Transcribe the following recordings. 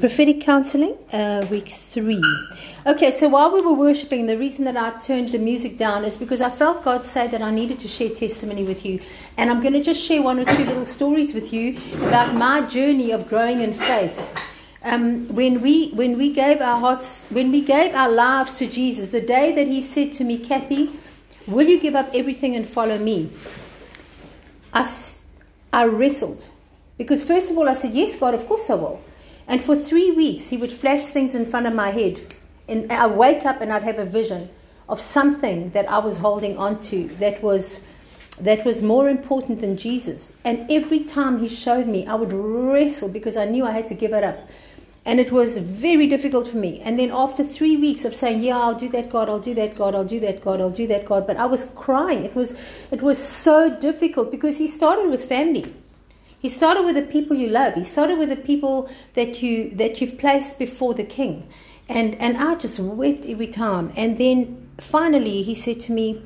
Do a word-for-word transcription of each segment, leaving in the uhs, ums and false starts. Prophetic counseling, uh, week three. Okay, so while we were worshiping, the reason that I turned the music down is because I felt God say that I needed to share testimony with you. And I'm going to just share one or two little stories with you about my journey of growing in faith. Um, when we when we gave our hearts, when we gave our lives to Jesus, the day that he said to me, Kathy, will you give up everything and follow me? I, I wrestled. Because first of all, I said, yes, God, of course I will. And for three weeks, he would flash things in front of my head. And I wake up and I'd have a vision of something that I was holding on to that was, that was more important than Jesus. And every time he showed me, I would wrestle because I knew I had to give it up. And it was very difficult for me. And then after three weeks of saying, yeah, I'll do that, God, I'll do that, God, I'll do that, God, I'll do that, God. But I was crying. It was, it was so difficult because he started with family. He started with the people you love. He started with the people that, you, that you've placed before the king. And, and I just wept every time. And then finally he said to me,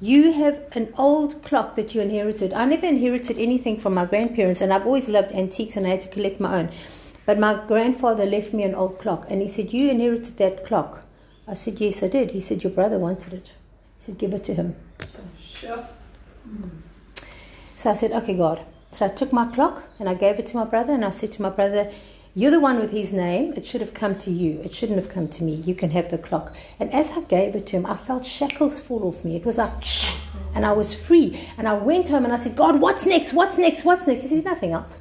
you have an old clock that you inherited. I never inherited anything from my grandparents, and I've always loved antiques and I had to collect my own. But my grandfather left me an old clock, and he said, you inherited that clock. I said, yes, I did. He said, your brother wanted it. He said, give it to him. Sure. So I said, okay, God. So I took my clock and I gave it to my brother, and I said to my brother, you're the one with his name. It should have come to you. It shouldn't have come to me. You can have the clock. And as I gave it to him, I felt shackles fall off me. It was like, and I was free. And I went home and I said, God, what's next? What's next? What's next? He said, nothing else.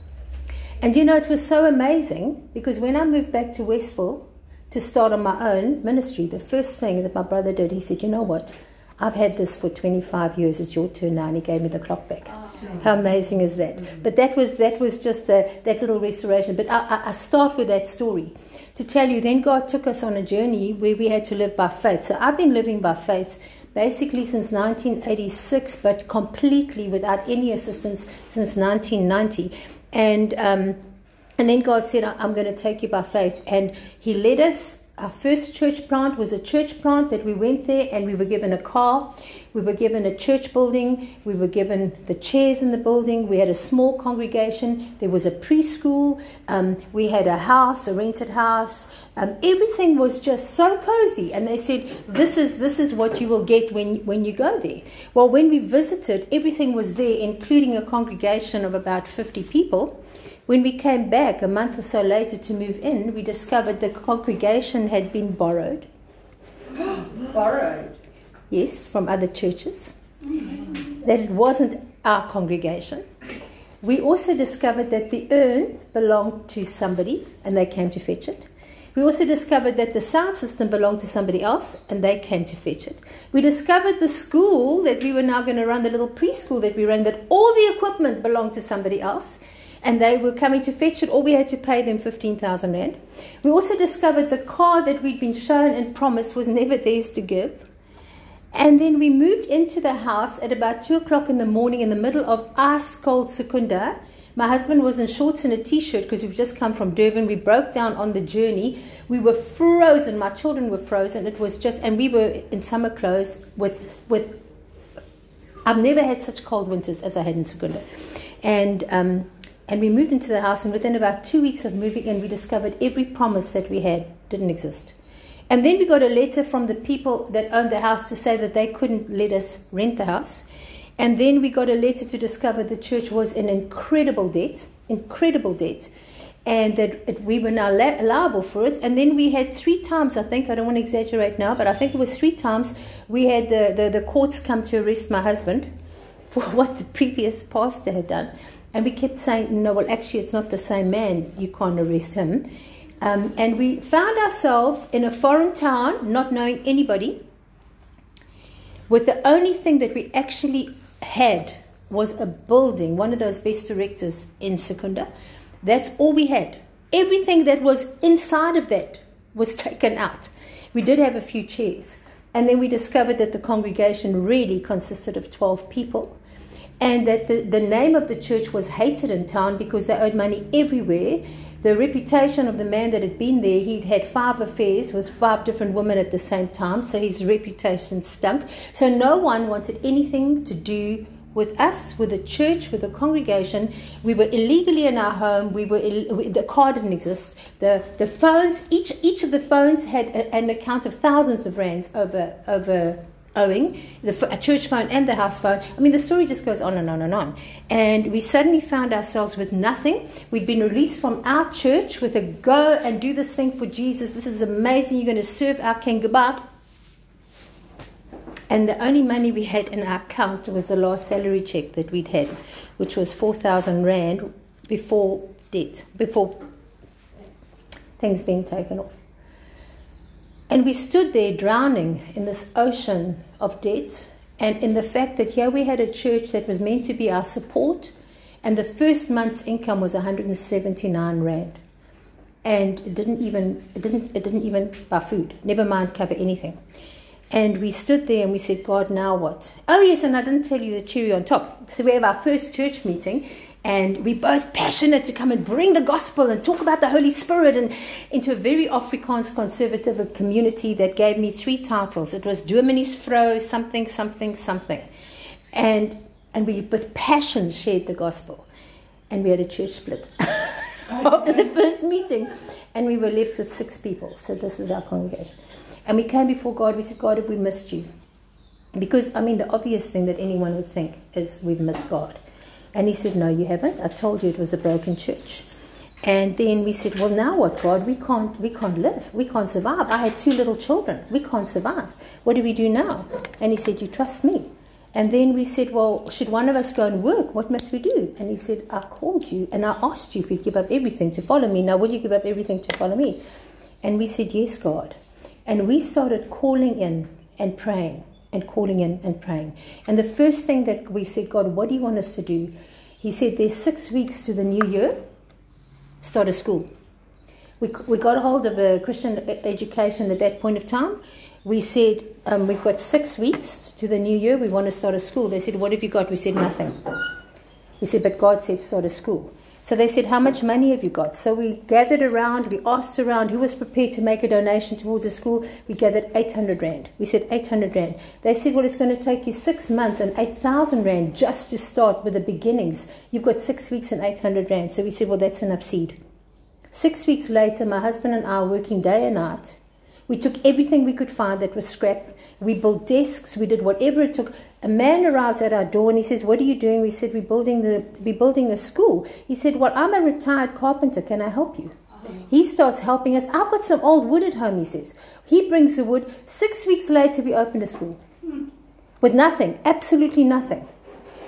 And you know, it was so amazing because when I moved back to Westville to start on my own ministry, the first thing that my brother did, he said, you know what? I've had this for twenty-five years. It's your turn now. And he gave me the clock back. Awesome. How amazing is that? Mm-hmm. But that was that was just the, that little restoration. But I, I start with that story to tell you, then God took us on a journey where we had to live by faith. So I've been living by faith basically since nineteen eighty-six, but completely without any assistance since nineteen ninety. And, um, and then God said, I'm going to take you by faith. And he led us. Our first church plant was a church plant that we went there and we were given a car, we were given a church building, we were given the chairs in the building, we had a small congregation, there was a preschool, um, we had a house, a rented house, um, everything was just so cozy, and they said, this is this is what you will get when, when you go there. Well, when we visited, everything was there, including a congregation of about fifty people. When we came back a month or so later to move in, we discovered the congregation had been borrowed. Borrowed? Yes, from other churches. That it wasn't our congregation. We also discovered that the urn belonged to somebody and they came to fetch it. We also discovered that the sound system belonged to somebody else and they came to fetch it. We discovered the school that we were now going to run, the little preschool that we ran, that all the equipment belonged to somebody else. And they were coming to fetch it, or we had to pay them fifteen thousand rand. We also discovered the car that we'd been shown and promised was never theirs to give. And then we moved into the house at about two o'clock in the morning in the middle of ice-cold Secunda. My husband was in shorts and a T-shirt because we've just come from Durban. We broke down on the journey. We were frozen. My children were frozen. It was just, and we were in summer clothes with, with I've never had such cold winters as I had in Secunda. And... Um, And we moved into the house, and within about two weeks of moving in, we discovered every promise that we had didn't exist. And then we got a letter from the people that owned the house to say that they couldn't let us rent the house. And then we got a letter to discover the church was in incredible debt, incredible debt, and that it, we were now la- liable for it. And then we had three times, I think, I don't want to exaggerate now, but I think it was three times, we had the, the, the courts come to arrest my husband for what the previous pastor had done. And we kept saying, no, well, actually, it's not the same man. You can't arrest him. Um, and we found ourselves in a foreign town, not knowing anybody, with the only thing that we actually had was a building, one of those best directors in Secunda. That's all we had. Everything that was inside of that was taken out. We did have a few chairs. And then we discovered that the congregation really consisted of twelve people. And that the, the name of the church was hated in town because they owed money everywhere. The reputation of the man that had been there, he'd had five affairs with five different women at the same time, so his reputation stunk. So no one wanted anything to do with us, with the church, with the congregation. We were illegally in our home. We were Ill- the car didn't exist. The the phones, each each of the phones had a, an account of thousands of rands over over owing, the a church phone and the house phone. I mean, the story just goes on and on and on. And we suddenly found ourselves with nothing. We'd been released from our church with a go and do this thing for Jesus. This is amazing. You're going to serve our King. Goodbye. And the only money we had in our account was the last salary check that we'd had, which was four thousand rand before debt, before things being taken off. And we stood there drowning in this ocean of debt and in the fact that here we had a church that was meant to be our support, and the first month's income was one hundred seventy-nine rand. And it didn't even, it didn't, it didn't even buy food, never mind cover anything. And we stood there and we said, God, now what? Oh, yes, and I didn't tell you the cherry on top. So we have our first church meeting, and we're both passionate to come and bring the gospel and talk about the Holy Spirit and into a very Afrikaans conservative community that gave me three titles. It was Dominee's Vrou, something, something, something. And and we with passion shared the gospel. And we had a church split after the first meeting. And we were left with six people. So this was our congregation. And we came before God. We said, God, have we missed you? Because, I mean, the obvious thing that anyone would think is we've missed God. And he said, no, you haven't. I told you it was a broken church. And then we said, well, now what, God? We can't, we can't live. We can't survive. I had two little children. We can't survive. What do we do now? And he said, you trust me. And then we said, well, should one of us go and work? What must we do? And he said, I called you and I asked you if you'd give up everything to follow me. Now, will you give up everything to follow me? And we said, yes, God. And we started calling in and praying and calling in and praying. And the first thing that we said, God, what do you want us to do? He said, there's six weeks to the new year, start a school. We we got a hold of a Christian education at that point of time. We said, um, we've got six weeks to the new year. We want to start a school. They said, what have you got? We said, nothing. We said, but God said, start a school. So they said, how much money have you got? So we gathered around, we asked around who was prepared to make a donation towards a school. We gathered eight hundred rand. We said, eight hundred rand. They said, well, it's going to take you six months and eight thousand rand just to start with the beginnings. You've got six weeks and eight hundred rand. So we said, well, that's enough seed. Six weeks later, my husband and I were working day and night. We took everything we could find that was scrap. We built desks. We did whatever it took. A man arrives at our door and he says, what are you doing? We said, we're building the we're building a school. He said, well, I'm a retired carpenter. Can I help you? He starts helping us. I've got some old wood at home, he says. He brings the wood. Six weeks later, we opened a school with nothing, absolutely nothing.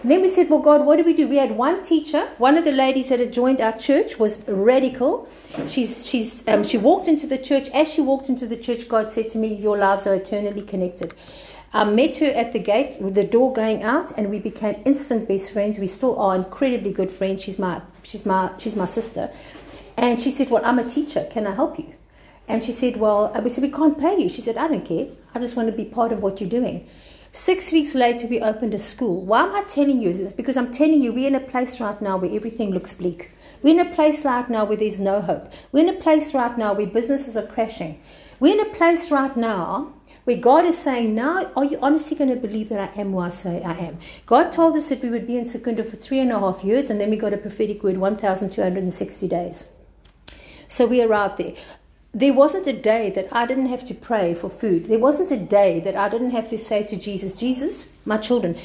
And then we said, well, God, what do we do? We had one teacher. One of the ladies that had joined our church was radical. She's, she's, um, she walked into the church. As she walked into the church, God said to me, your lives are eternally connected. I met her at the gate with the door going out, and we became instant best friends. We still are incredibly good friends. She's my, she's my, she's my sister. And she said, well, I'm a teacher. Can I help you? And she said, well, we said, we can't pay you. She said, I don't care. I just want to be part of what you're doing. Six weeks later, we opened a school. Why am I telling you this? Because I'm telling you, we're in a place right now where everything looks bleak. We're in a place right now where there's no hope. We're in a place right now where businesses are crashing. We're in a place right now where God is saying, now, are you honestly going to believe that I am who I say I am? God told us that we would be in Secunda for three and a half years, and then we got a prophetic word, one thousand two hundred sixty days. So we arrived there. There wasn't a day that I didn't have to pray for food. There wasn't a day that I didn't have to say to Jesus, Jesus, my children.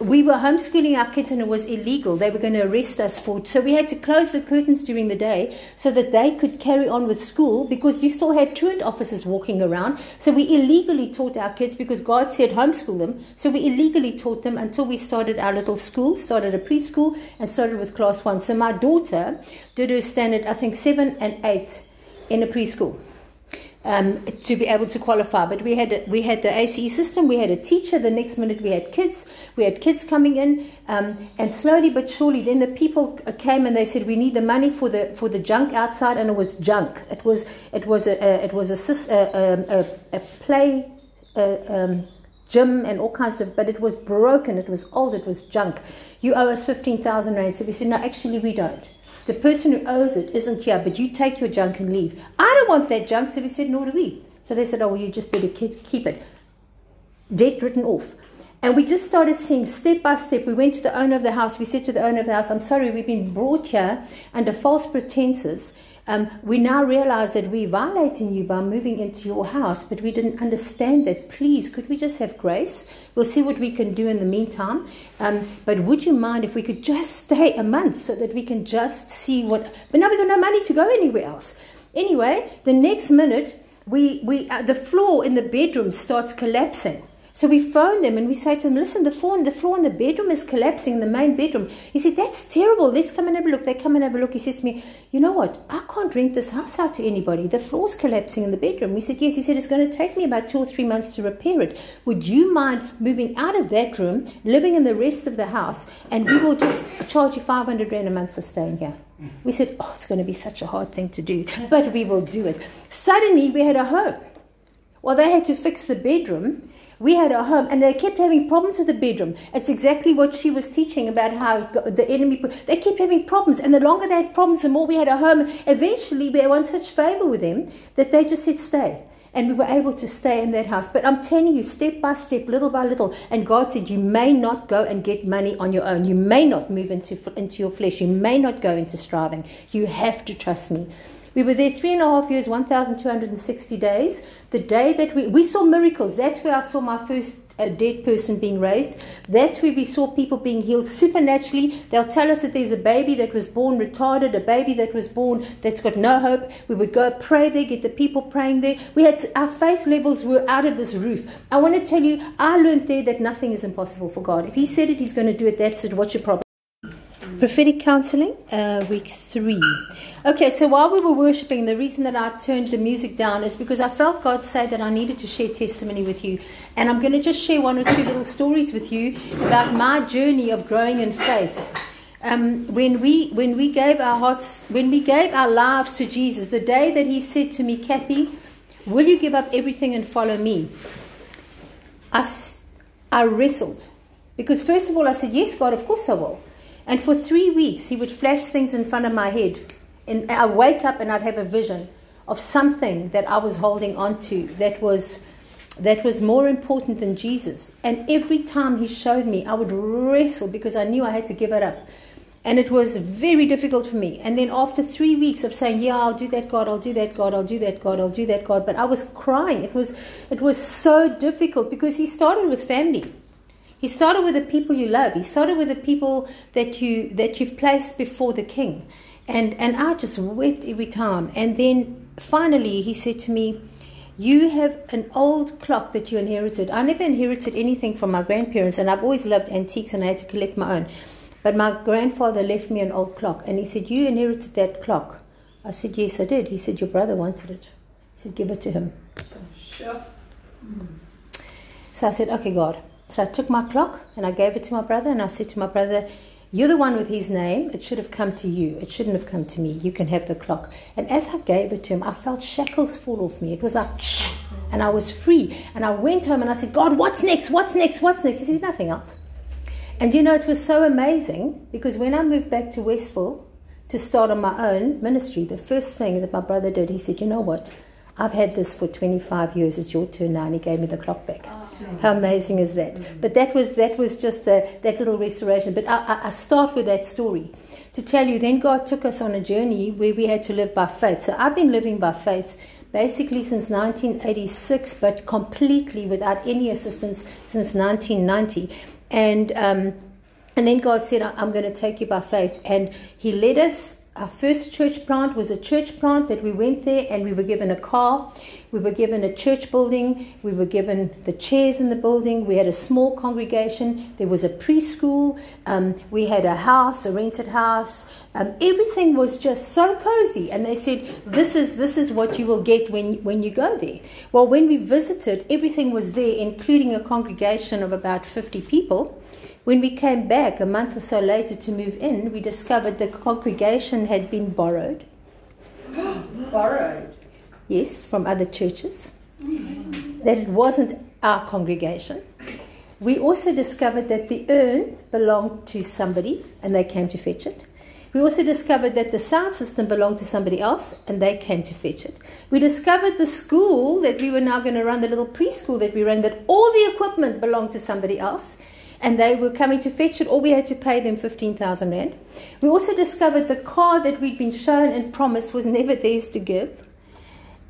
We were homeschooling our kids and it was illegal. They were going to arrest us for it. So we had to close the curtains during the day so that they could carry on with school, because you still had truant officers walking around. So we illegally taught our kids because God said homeschool them. So we illegally taught them until we started our little school, started a preschool and started with class one. So my daughter did her standard, I think, seven and eight in a preschool um, to be able to qualify. But we had we had the A C E system, we had a teacher, the next minute we had kids, we had kids coming in, um, and slowly but surely then the people came and they said, we need the money for the for the junk outside, and it was junk. It was it was a, a it was a a, a, a play a, um, gym and all kinds of, but it was broken, it was old, it was junk. You owe us fifteen thousand rand. So we said, no, actually we don't. The person who owes it isn't here, but you take your junk and leave. I don't want that junk. So we said, nor do we. So they said, oh, well, you just better keep it. Debt written off. And we just started seeing step by step. We went to the owner of the house. We said to the owner of the house, I'm sorry, we've been brought here under false pretenses. Um, we now realize that we're violating you by moving into your house, but we didn't understand that. Please, could we just have grace? We'll see what we can do in the meantime. Um, but would you mind if we could just stay a month so that we can just see what... But now we've got no money to go anywhere else. Anyway, the next minute, we, we uh, the floor in the bedroom starts collapsing. So we phone them and we say to them, listen, the floor, the floor in the bedroom is collapsing, in the main bedroom. He said, that's terrible. Let's come and have a look. They come and have a look. He says to me, you know what? I can't rent this house out to anybody. The floor's collapsing in the bedroom. We said, yes. He said, it's going to take me about two or three months to repair it. Would you mind moving out of that room, living in the rest of the house, and we will just charge you five hundred rand a month for staying here? We said, oh, it's going to be such a hard thing to do, but we will do it. Suddenly, we had a hope. Well, they had to fix the bedroom. We had our home, and they kept having problems with the bedroom. It's exactly what she was teaching about how the enemy, they kept having problems, and the longer they had problems, the more we had our home. Eventually, we won such favor with them that they just said stay, and we were able to stay in that house. But I'm telling you, step by step, little by little, and God said, you may not go and get money on your own. You may not move into, into your flesh. You may not go into striving. You have to trust me. We were there three and a half years, one thousand two hundred sixty days. The day that we, we saw miracles, that's where I saw my first uh, dead person being raised. That's where we saw people being healed supernaturally. They'll tell us that there's a baby that was born retarded, a baby that was born that's got no hope. We would go pray there, get the people praying there. We had, our faith levels were out of this roof. I want to tell you, I learned there that nothing is impossible for God. If He said it, He's going to do it. That's it. What's your problem? Prophetic counseling, uh, week three. Okay, so while we were worshiping, the reason that I turned the music down is because I felt God say that I needed to share testimony with you. And I'm going to just share one or two little stories with you about my journey of growing in faith. Um, when we when we gave our hearts, when we gave our lives to Jesus, the day that He said to me, Kathy, will you give up everything and follow me? I, I wrestled. Because first of all, I said, yes, God, of course I will. And for three weeks, He would flash things in front of my head. And I wake up and I'd have a vision of something that I was holding on to that was, that was more important than Jesus. And every time He showed me, I would wrestle because I knew I had to give it up. And it was very difficult for me. And then after three weeks of saying, yeah, I'll do that, God, I'll do that, God, I'll do that, God, I'll do that, God. But I was crying. It was, it was so difficult because He started with family. He started with the people you love. He started with the people that, you, that you've placed before the King. And, and I just wept every time. And then finally He said to me, you have an old clock that you inherited. I never inherited anything from my grandparents, and I've always loved antiques and I had to collect my own. But my grandfather left me an old clock, and he said, you inherited that clock. I said, yes, I did. He said, your brother wanted it. He said, give it to him. Sure. So I said, okay, God. So I took my clock and I gave it to my brother, and I said to my brother, you're the one with his name. It should have come to you. It shouldn't have come to me. You can have the clock. And as I gave it to him, I felt shackles fall off me. It was like, and I was free. And I went home and I said, God, what's next? What's next? What's next? He said, nothing else. And you know, it was so amazing because when I moved back to Westville to start on my own ministry, the first thing that my brother did, he said, you know what? I've had this for twenty-five years. It's your turn now. And he gave me the clock back. Awesome. How amazing is that? Mm-hmm. But that was that was just the, that little restoration. But I, I, I start with that story to tell you. Then God took us on a journey where we had to live by faith. So I've been living by faith basically since nineteen eighty-six, but completely without any assistance since nineteen ninety. And um, and then God said, I'm going to take you by faith, and He led us. Our first church plant was a church plant that we went there and we were given a car, we were given a church building, we were given the chairs in the building, we had a small congregation, there was a preschool, um, we had a house, a rented house, um, everything was just so cozy, and they said, this is this is what you will get when, when you go there. Well, when we visited, everything was there, including a congregation of about fifty people. When we came back a month or so later to move in, we discovered the congregation had been borrowed. Borrowed? Yes, from other churches. Mm-hmm. That it wasn't our congregation. We also discovered that the urn belonged to somebody and they came to fetch it. We also discovered that the sound system belonged to somebody else, and they came to fetch it. We discovered the school that we were now going to run, the little preschool that we ran, that all the equipment belonged to somebody else, and they were coming to fetch it. All we had to pay them fifteen thousand rand. We also discovered the car that we'd been shown and promised was never theirs to give.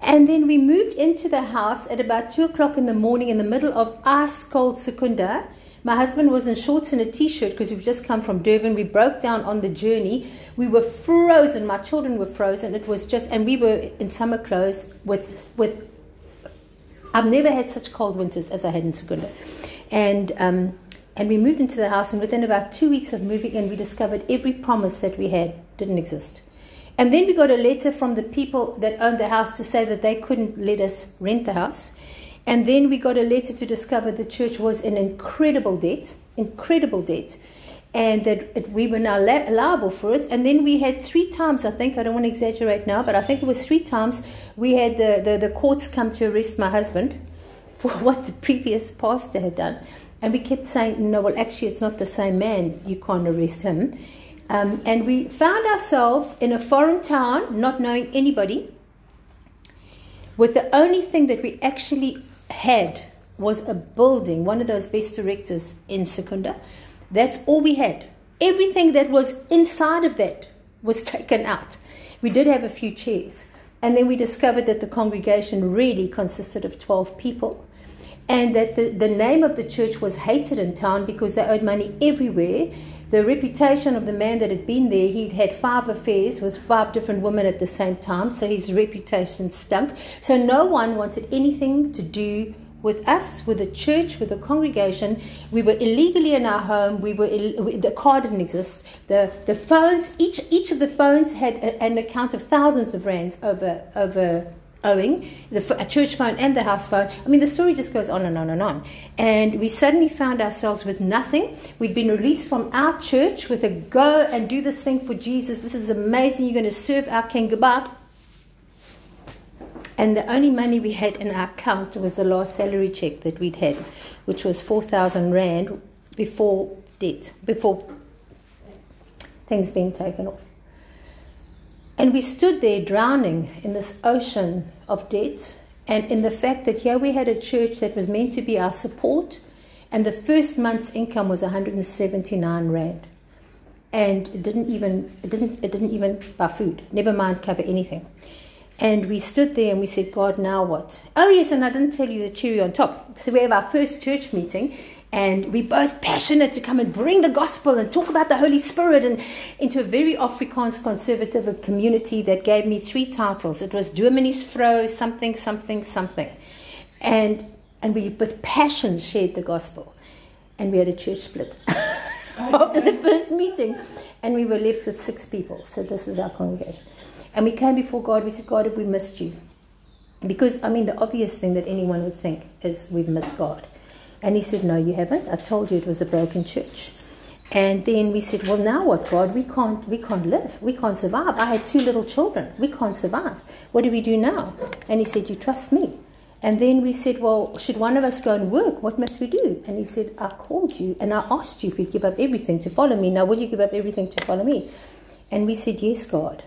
And then we moved into the house at about two o'clock in the morning, in the middle of ice-cold Secunda. My husband was in shorts and a T-shirt because we've just come from Durban. We broke down on the journey. We were frozen. My children were frozen. It was just, and we were in summer clothes with, with, I've never had such cold winters as I had in Secunda. And, um, and we moved into the house, and within about two weeks of moving in, we discovered every promise that we had didn't exist. And then we got a letter from the people that owned the house to say that they couldn't let us rent the house. And then we got a letter to discover the church was in incredible debt, incredible debt, and that it, we were now la- liable for it. And then we had three times, I think, I don't want to exaggerate now, but I think it was three times, we had the, the, the courts come to arrest my husband for what the previous pastor had done. And we kept saying, no, well, actually, it's not the same man. You can't arrest him. Um, and we found ourselves in a foreign town, not knowing anybody, with the only thing that we actually had was a building, one of those best directors in Secunda. That's all we had. Everything that was inside of that was taken out. We did have a few chairs. And then we discovered that the congregation really consisted of twelve people, and that the, the name of the church was hated in town because they owed money everywhere. The reputation of the man that had been there, he'd had five affairs with five different women at the same time, so his reputation stunk. So no one wanted anything to do with us, with the church, with the congregation. We were illegally in our home. We were Ill- the car didn't exist. The the phones, each each of the phones had a, an account of thousands of rands over over. owing, the a church phone and the house phone. I mean, the story just goes on and on and on. And we suddenly found ourselves with nothing. We'd been released from our church with a go and do this thing for Jesus. This is amazing. You're going to serve our King. Goodbye. And the only money we had in our account was the last salary check that we'd had, which was four thousand rand before debt, before things being taken off. And we stood there drowning in this ocean of debt, and in the fact that here we had a church that was meant to be our support, and the first month's income was one hundred seventy-nine rand, and it didn't even it didn't it didn't even buy food, never mind cover anything. And we stood there and we said, God, now what? Oh yes, and I didn't tell you the cherry on top. So we have our first church meeting, and we're both passionate to come and bring the gospel and talk about the Holy Spirit, and into a very Afrikaans conservative community that gave me three titles. It was Dominee's Vrou, something, something, something. And and we with passion shared the gospel. And we had a church split after the first meeting. And we were left with six people. So this was our congregation. And we came before God. We said, God, have we missed you? Because, I mean, the obvious thing that anyone would think is we've missed God. And he said, no, you haven't. I told you it was a broken church. And then we said, well, now what, God? We can't, we can't live. We can't survive. I had two little children. We can't survive. What do we do now? And he said, you trust me. And then we said, well, should one of us go and work? What must we do? And he said, I called you and I asked you if you'd give up everything to follow me. Now, will you give up everything to follow me? And we said, yes, God.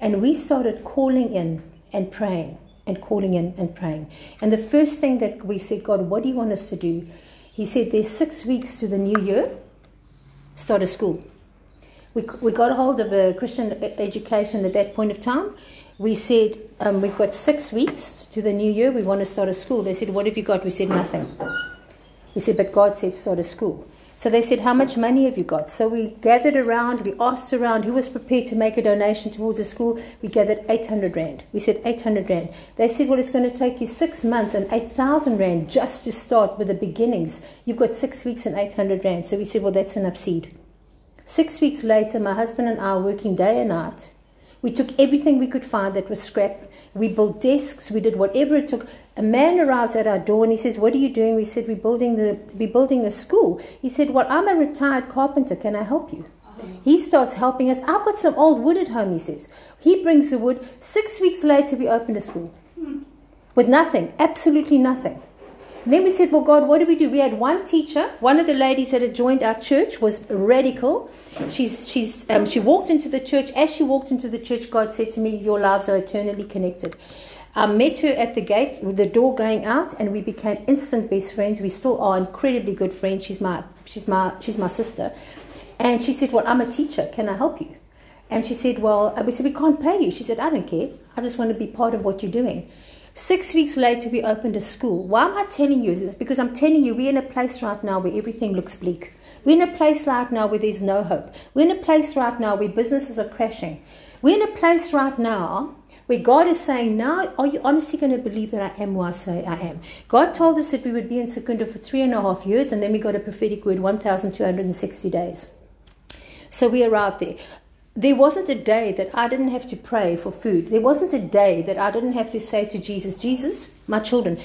And we started calling in and praying and calling in and praying. And the first thing that we said, God, what do you want us to do? He said, there's six weeks to the new year. Start a school. We we got a hold of a Christian education at that point of time. We said, um, we've got six weeks to the new year. We want to start a school. They said, what have you got? We said, nothing. We said, but God said, start a school. So they said, how much money have you got? So we gathered around, we asked around who was prepared to make a donation towards the school. We gathered eight hundred rand. We said, eight hundred rand. They said, well, it's going to take you six months and eight thousand rand just to start with the beginnings. You've got six weeks and eight hundred rand. So we said, well, that's enough seed. Six weeks later, my husband and I were working day and night. We took everything we could find that was scrap. We built desks. We did whatever it took. A man arrives at our door and he says, what are you doing? We said, we're building, the, we're building a school. He said, well, I'm a retired carpenter. Can I help you? He starts helping us. I've got some old wood at home, he says. He brings the wood. Six weeks later, we opened a school with nothing, absolutely nothing. And then we said, well, God, what do we do? We had one teacher. One of the ladies that had joined our church was radical. She's, she's, um, she walked into the church. As she walked into the church, God said to me, your lives are eternally connected. I met her at the gate with the door going out, and we became instant best friends. We still are incredibly good friends. She's my, she's my, she's my sister. And she said, well, I'm a teacher. Can I help you? And she said, well, we said, we can't pay you. She said, I don't care. I just want to be part of what you're doing. Six weeks later, we opened a school. Why am I telling you this? Because I'm telling you, we're in a place right now where everything looks bleak. We're in a place right now where there's no hope. We're in a place right now where businesses are crashing. We're in a place right now where God is saying, now, are you honestly going to believe that I am who I say I am? God told us that we would be in Secunda for three and a half years, and then we got a prophetic word, one thousand two hundred sixty days. So we arrived there. There wasn't a day that I didn't have to pray for food. There wasn't a day that I didn't have to say to Jesus, Jesus, my children.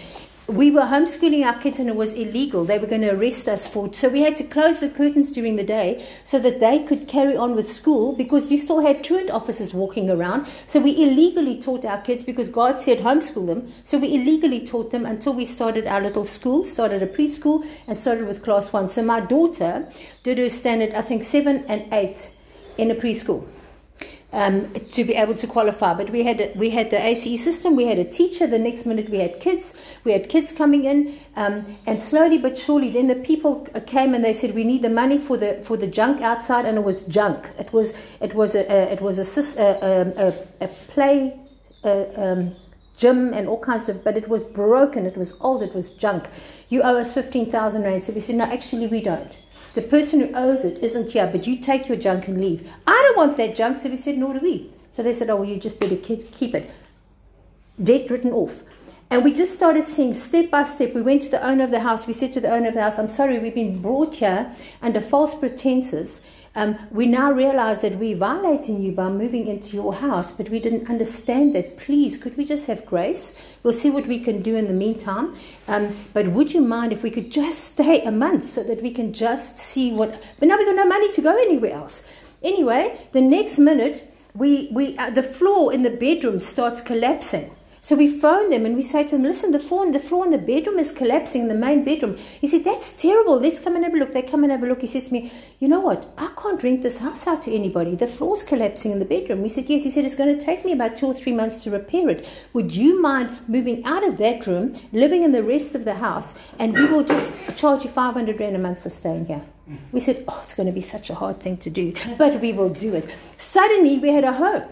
We were homeschooling our kids and it was illegal. They were going to arrest us for it. So we had to close the curtains during the day so that they could carry on with school, because you still had truant officers walking around. So we illegally taught our kids because God said homeschool them. So we illegally taught them until we started our little school, started a preschool and started with class one. So my daughter did her standard, I think, seven and eight in a preschool um, to be able to qualify. But we had we had the A C E system, we had a teacher, the next minute we had kids, we had kids coming in, um, and slowly but surely then the people came and they said, we need the money for the for the junk outside, and it was junk. It was it was a, a it was a a, a, a play a, um, gym and all kinds of, but it was broken, it was old, it was junk. You owe us fifteen thousand rand. So we said, no, actually we don't. The person who owes it isn't here, but you take your junk and leave. I don't want that junk. So we said, nor do we. So they said, oh, well, you just better keep it. Debt written off. And we just started seeing step by step. We went to the owner of the house. We said to the owner of the house, I'm sorry, we've been brought here under false pretenses. Um, we now realize that we're violating you by moving into your house, but we didn't understand that. Please, could we just have grace? We'll see what we can do in the meantime. Um, but would you mind if we could just stay a month so that we can just see what... But now we've got no money to go anywhere else. Anyway, the next minute, we, we uh, the floor in the bedroom starts collapsing. So we phone them and we say to them, listen, the floor, the floor in the bedroom is collapsing, in the main bedroom. He said, that's terrible. Let's come and have a look. They come and have a look. He says to me, you know what? I can't rent this house out to anybody. The floor's collapsing in the bedroom. We said, yes. He said, it's going to take me about two or three months to repair it. Would you mind moving out of that room, living in the rest of the house, and we will just charge you five hundred rand a month for staying here? We said, oh, it's going to be such a hard thing to do, but we will do it. Suddenly, we had a home.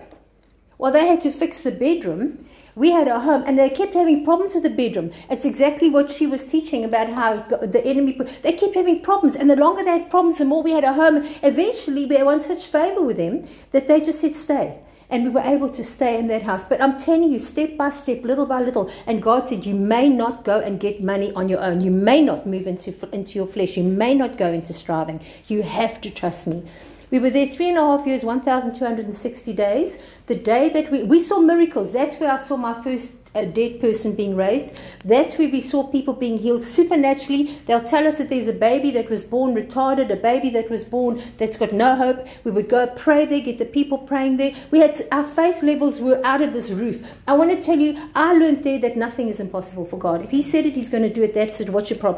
Well, they had to fix the bedroom. We had a home, and they kept having problems with the bedroom. It's exactly what she was teaching about how the enemy, they kept having problems, and the longer they had problems, the more we had a home. Eventually, we won such favor with them that they just said, stay. And we were able to stay in that house. But I'm telling you, step by step, little by little. And God said, you may not go and get money on your own. You may not move into, into your flesh. You may not go into striving. You have to trust me. We were there three and a half years, one thousand two hundred sixty days. The day that we, we saw miracles. That's where I saw my first uh, dead person being raised. That's where we saw people being healed supernaturally. They'll tell us that there's a baby that was born retarded, a baby that was born that's got no hope. We would go pray there, get the people praying there. We had, our faith levels were out of this roof. I want to tell you, I learned there that nothing is impossible for God. If he said it, he's going to do it. That's it. What's your problem?